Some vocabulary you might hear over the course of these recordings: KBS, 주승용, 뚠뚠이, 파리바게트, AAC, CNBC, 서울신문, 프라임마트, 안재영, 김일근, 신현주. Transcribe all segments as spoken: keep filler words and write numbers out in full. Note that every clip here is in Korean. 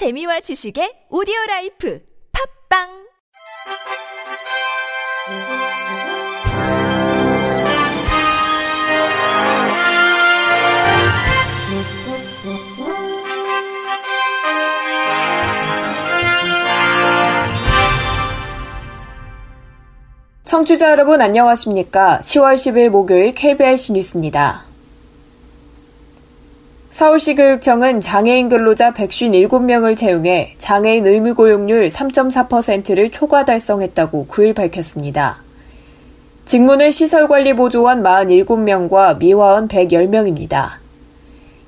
재미와 지식의 오디오라이프 팝빵 청취자 여러분 안녕하십니까? 시월 십일 목요일 케이비에스 뉴스입니다. 서울시 교육청은 장애인 근로자 백오십칠 명을 채용해 장애인 의무고용률 삼 점 사 퍼센트를 초과 달성했다고 구일 밝혔습니다. 직무는 시설관리보조원 사십칠 명과 미화원 백십 명입니다.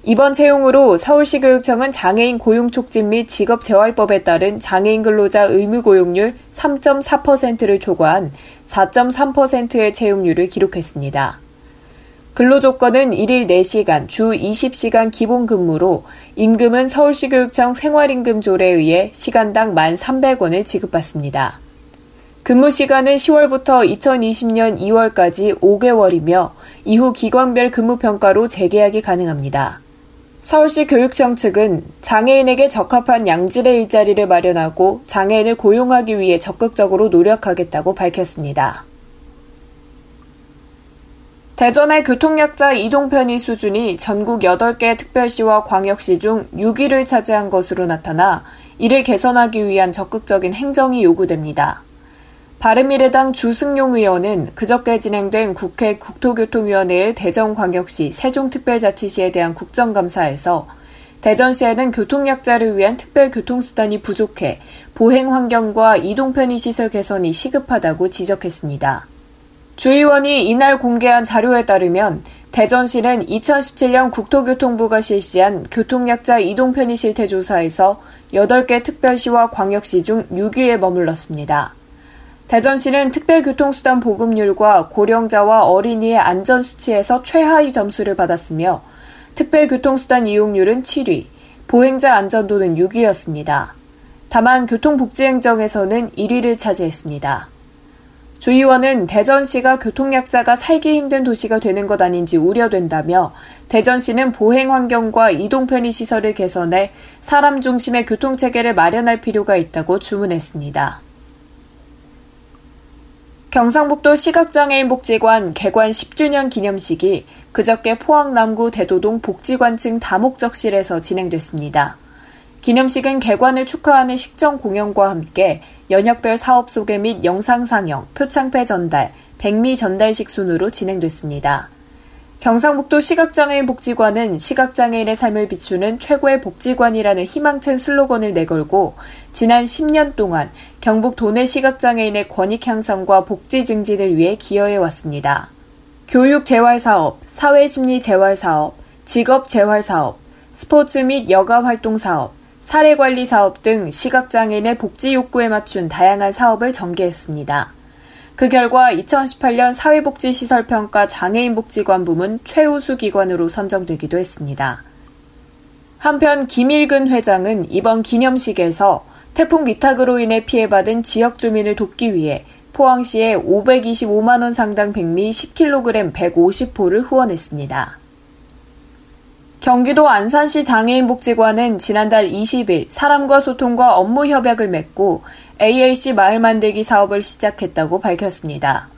이번 채용으로 서울시 교육청은 장애인 고용촉진 및 직업재활법에 따른 장애인 근로자 의무고용률 삼 점 사 퍼센트를 초과한 사 점 삼 퍼센트의 채용률을 기록했습니다. 근로조건은 일일 네 시간, 주 이십 시간 기본근무로 임금은 서울시교육청 생활임금조례에 의해 시간당 만 삼백 원을 지급받습니다. 근무시간은 시월부터 이천이십년 이월까지 오 개월이며 이후 기관별 근무평가로 재계약이 가능합니다. 서울시 교육청 측은 장애인에게 적합한 양질의 일자리를 마련하고 장애인을 고용하기 위해 적극적으로 노력하겠다고 밝혔습니다. 대전의 교통약자 이동편의 수준이 전국 여덟 개 특별시와 광역시 중 육 위를 차지한 것으로 나타나 이를 개선하기 위한 적극적인 행정이 요구됩니다. 바른미래당 주승용 의원은 그저께 진행된 국회 국토교통위원회의 대전광역시 세종특별자치시에 대한 국정감사에서 대전시에는 교통약자를 위한 특별교통수단이 부족해 보행환경과 이동편의시설 개선이 시급하다고 지적했습니다. 주 의원이 이날 공개한 자료에 따르면 대전시는 이천십칠년 국토교통부가 실시한 교통약자 이동편의 실태조사에서 여덟 개 특별시와 광역시 중 육 위에 머물렀습니다. 대전시는 특별교통수단 보급률과 고령자와 어린이의 안전수치에서 최하위 점수를 받았으며 특별교통수단 이용률은 칠 위, 보행자 안전도는 육 위였습니다. 다만 교통복지행정에서는 일 위를 차지했습니다. 주 의원은 대전시가 교통약자가 살기 힘든 도시가 되는 것 아닌지 우려된다며 대전시는 보행환경과 이동편의시설을 개선해 사람 중심의 교통체계를 마련할 필요가 있다고 주문했습니다. 경상북도 시각장애인복지관 개관 십 주년 기념식이 그저께 포항 남구 대도동 복지관층 다목적실에서 진행됐습니다. 기념식은 개관을 축하하는 식전 공연과 함께 연역별 사업 소개 및 영상 상영, 표창패 전달, 백미 전달식 순으로 진행됐습니다. 경상북도 시각장애인복지관은 시각장애인의 삶을 비추는 최고의 복지관이라는 희망찬 슬로건을 내걸고 지난 십 년 동안 경북 도내 시각장애인의 권익 향상과 복지 증진을 위해 기여해왔습니다. 교육 재활사업, 사회심리 재활사업, 직업 재활사업, 스포츠 및 여가활동사업, 사례관리사업 등 시각장애인의 복지 욕구에 맞춘 다양한 사업을 전개했습니다. 그 결과 이천십팔년 사회복지시설평가 장애인복지관 부문 최우수 기관으로 선정되기도 했습니다. 한편 김일근 회장은 이번 기념식에서 태풍 미탁으로 인해 피해받은 지역 주민을 돕기 위해 포항시에 오백이십오만 원 상당 백미 십 킬로그램 백오십 포를 후원했습니다. 경기도 안산시 장애인복지관은 지난달 이십일 사람과 소통과 업무 협약을 맺고 에이에이씨 마을 만들기 사업을 시작했다고 밝혔습니다.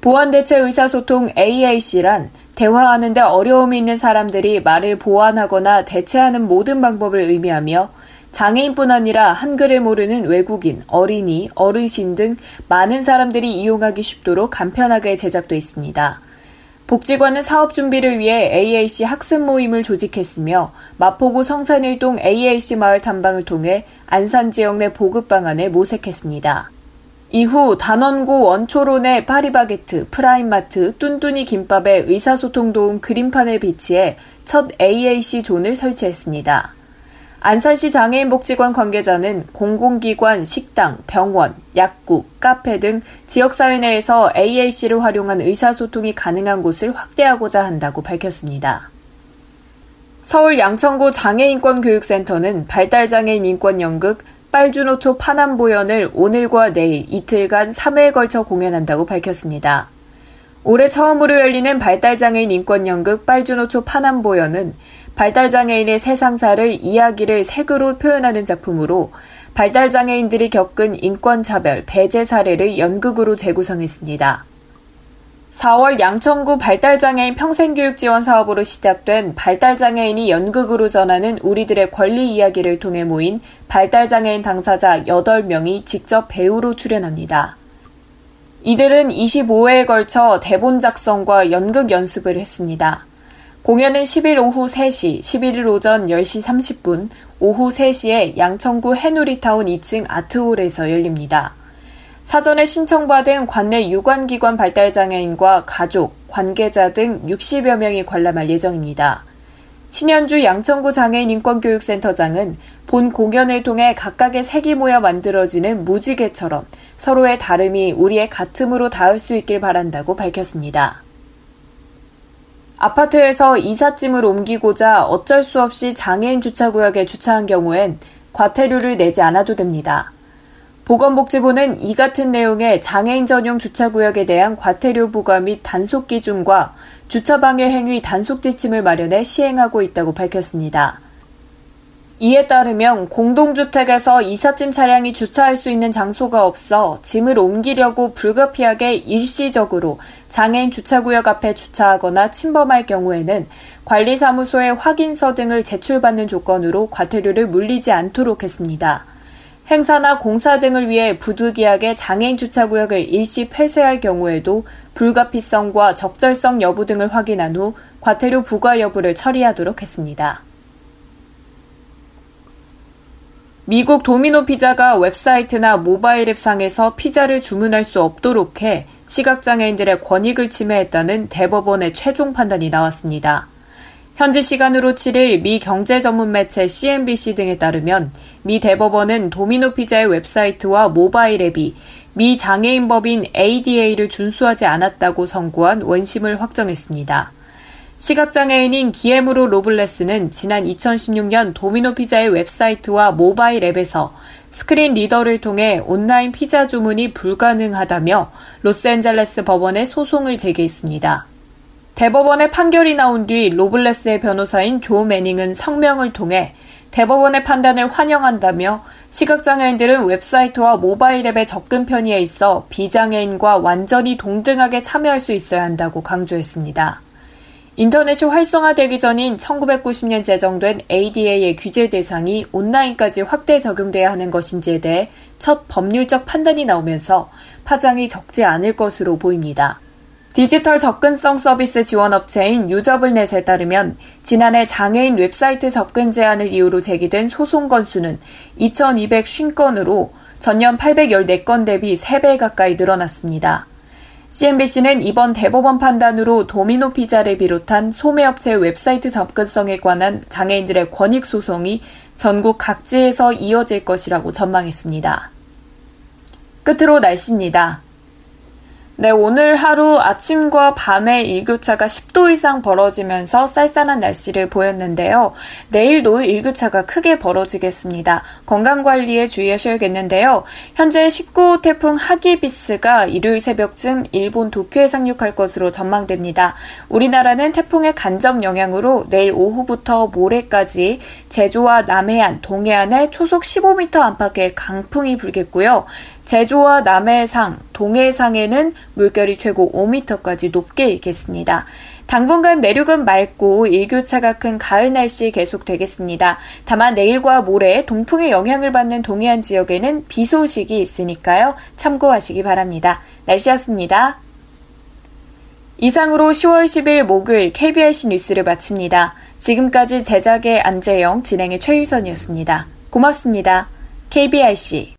보완대체 의사소통 에이에이씨란 대화하는 데 어려움이 있는 사람들이 말을 보완하거나 대체하는 모든 방법을 의미하며 장애인뿐 아니라 한글을 모르는 외국인, 어린이, 어르신 등 많은 사람들이 이용하기 쉽도록 간편하게 제작돼 있습니다. 복지관은 사업 준비를 위해 에이에이씨 학습 모임을 조직했으며 마포구 성산일동 에이에이씨 마을 탐방을 통해 안산 지역 내 보급 방안을 모색했습니다. 이후 단원고 원초론의 파리바게트, 프라임마트, 뚠뚠이 김밥의 의사소통 도움 그림판을 비치해 첫 에이에이씨 존을 설치했습니다. 안산시 장애인복지관 관계자는 공공기관, 식당, 병원, 약국, 카페 등 지역사회 내에서 에이에이씨를 활용한 의사소통이 가능한 곳을 확대하고자 한다고 밝혔습니다. 서울 양천구 장애인권교육센터는 발달장애인 인권연극 빨주노초 파남보연을 오늘과 내일 이틀간 삼 회에 걸쳐 공연한다고 밝혔습니다. 올해 처음으로 열리는 발달장애인 인권연극 빨주노초 파남보연은 발달장애인의 세상사를 이야기를 색으로 표현하는 작품으로 발달장애인들이 겪은 인권차별, 배제 사례를 연극으로 재구성했습니다. 사월 양천구 발달장애인 평생교육지원 사업으로 시작된 발달장애인이 연극으로 전하는 우리들의 권리 이야기를 통해 모인 발달장애인 당사자 여덟 명이 직접 배우로 출연합니다. 이들은 이십오 회에 걸쳐 대본 작성과 연극 연습을 했습니다. 공연은 십일 오후 세 시, 십일 일 오전 열 시 삼십 분, 오후 세 시에 양천구 해누리타운 이 층 아트홀에서 열립니다. 사전에 신청받은 관내 유관기관 발달장애인과 가족, 관계자 등 육십여 명이 관람할 예정입니다. 신현주 양천구 장애인인권교육센터장은 본 공연을 통해 각각의 색이 모여 만들어지는 무지개처럼 서로의 다름이 우리의 같음으로 닿을 수 있길 바란다고 밝혔습니다. 아파트에서 이삿짐을 옮기고자 어쩔 수 없이 장애인 주차구역에 주차한 경우엔 과태료를 내지 않아도 됩니다. 보건복지부는 이 같은 내용의 장애인 전용 주차구역에 대한 과태료 부과 및 단속 기준과 주차방해 행위 단속 지침을 마련해 시행하고 있다고 밝혔습니다. 이에 따르면 공동주택에서 이삿짐 차량이 주차할 수 있는 장소가 없어 짐을 옮기려고 불가피하게 일시적으로 장애인 주차구역 앞에 주차하거나 침범할 경우에는 관리사무소의 확인서 등을 제출받는 조건으로 과태료를 물리지 않도록 했습니다. 행사나 공사 등을 위해 부득이하게 장애인 주차구역을 일시 폐쇄할 경우에도 불가피성과 적절성 여부 등을 확인한 후 과태료 부과 여부를 처리하도록 했습니다. 미국 도미노 피자가 웹사이트나 모바일 앱 상에서 피자를 주문할 수 없도록 해 시각장애인들의 권익을 침해했다는 대법원의 최종 판단이 나왔습니다. 현지 시간으로 칠 일 미 경제 전문 매체 씨엔비씨 등에 따르면 미 대법원은 도미노 피자의 웹사이트와 모바일 앱이 미 장애인법인 에이디에이를 준수하지 않았다고 선고한 원심을 확정했습니다. 시각장애인인 기에무로 로블레스는 지난 이천십육 년 도미노 피자의 웹사이트와 모바일 앱에서 스크린 리더를 통해 온라인 피자 주문이 불가능하다며 로스앤젤레스 법원에 소송을 제기했습니다. 대법원의 판결이 나온 뒤 로블레스의 변호사인 조 매닝은 성명을 통해 대법원의 판단을 환영한다며 시각장애인들은 웹사이트와 모바일 앱의 접근 편의에 있어 비장애인과 완전히 동등하게 참여할 수 있어야 한다고 강조했습니다. 인터넷이 활성화되기 전인 천구백구십 년 제정된 에이디에이의 규제 대상이 온라인까지 확대 적용돼야 하는 것인지에 대해 첫 법률적 판단이 나오면서 파장이 적지 않을 것으로 보입니다. 디지털 접근성 서비스 지원 업체인 유저블넷에 따르면 지난해 장애인 웹사이트 접근 제한을 이유로 제기된 소송 건수는 이천이백오십 건으로 전년 팔백십사 건 대비 세 배 가까이 늘어났습니다. 씨엔비씨는 이번 대법원 판단으로 도미노 피자를 비롯한 소매업체 웹사이트 접근성에 관한 장애인들의 권익 소송이 전국 각지에서 이어질 것이라고 전망했습니다. 끝으로 날씨입니다. 네, 오늘 하루 아침과 밤의 일교차가 십 도 이상 벌어지면서 쌀쌀한 날씨를 보였는데요. 내일도 일교차가 크게 벌어지겠습니다. 건강관리에 주의하셔야겠는데요. 현재 십구 호 태풍 하기비스가 일요일 새벽쯤 일본 도쿄에 상륙할 것으로 전망됩니다. 우리나라는 태풍의 간접 영향으로 내일 오후부터 모레까지 제주와 남해안, 동해안에 초속 십오 미터 안팎의 강풍이 불겠고요. 제주와 남해상, 동해상에는 물결이 최고 오 미터까지 높게 일겠습니다. 당분간 내륙은 맑고 일교차가 큰 가을 날씨 계속되겠습니다. 다만 내일과 모레 동풍의 영향을 받는 동해안 지역에는 비 소식이 있으니까요. 참고하시기 바랍니다. 날씨였습니다. 이상으로 시월 십일 목요일 케이비에스 뉴스를 마칩니다. 지금까지 제작의 안재영, 진행의 최유선이었습니다. 고맙습니다. 케이비에스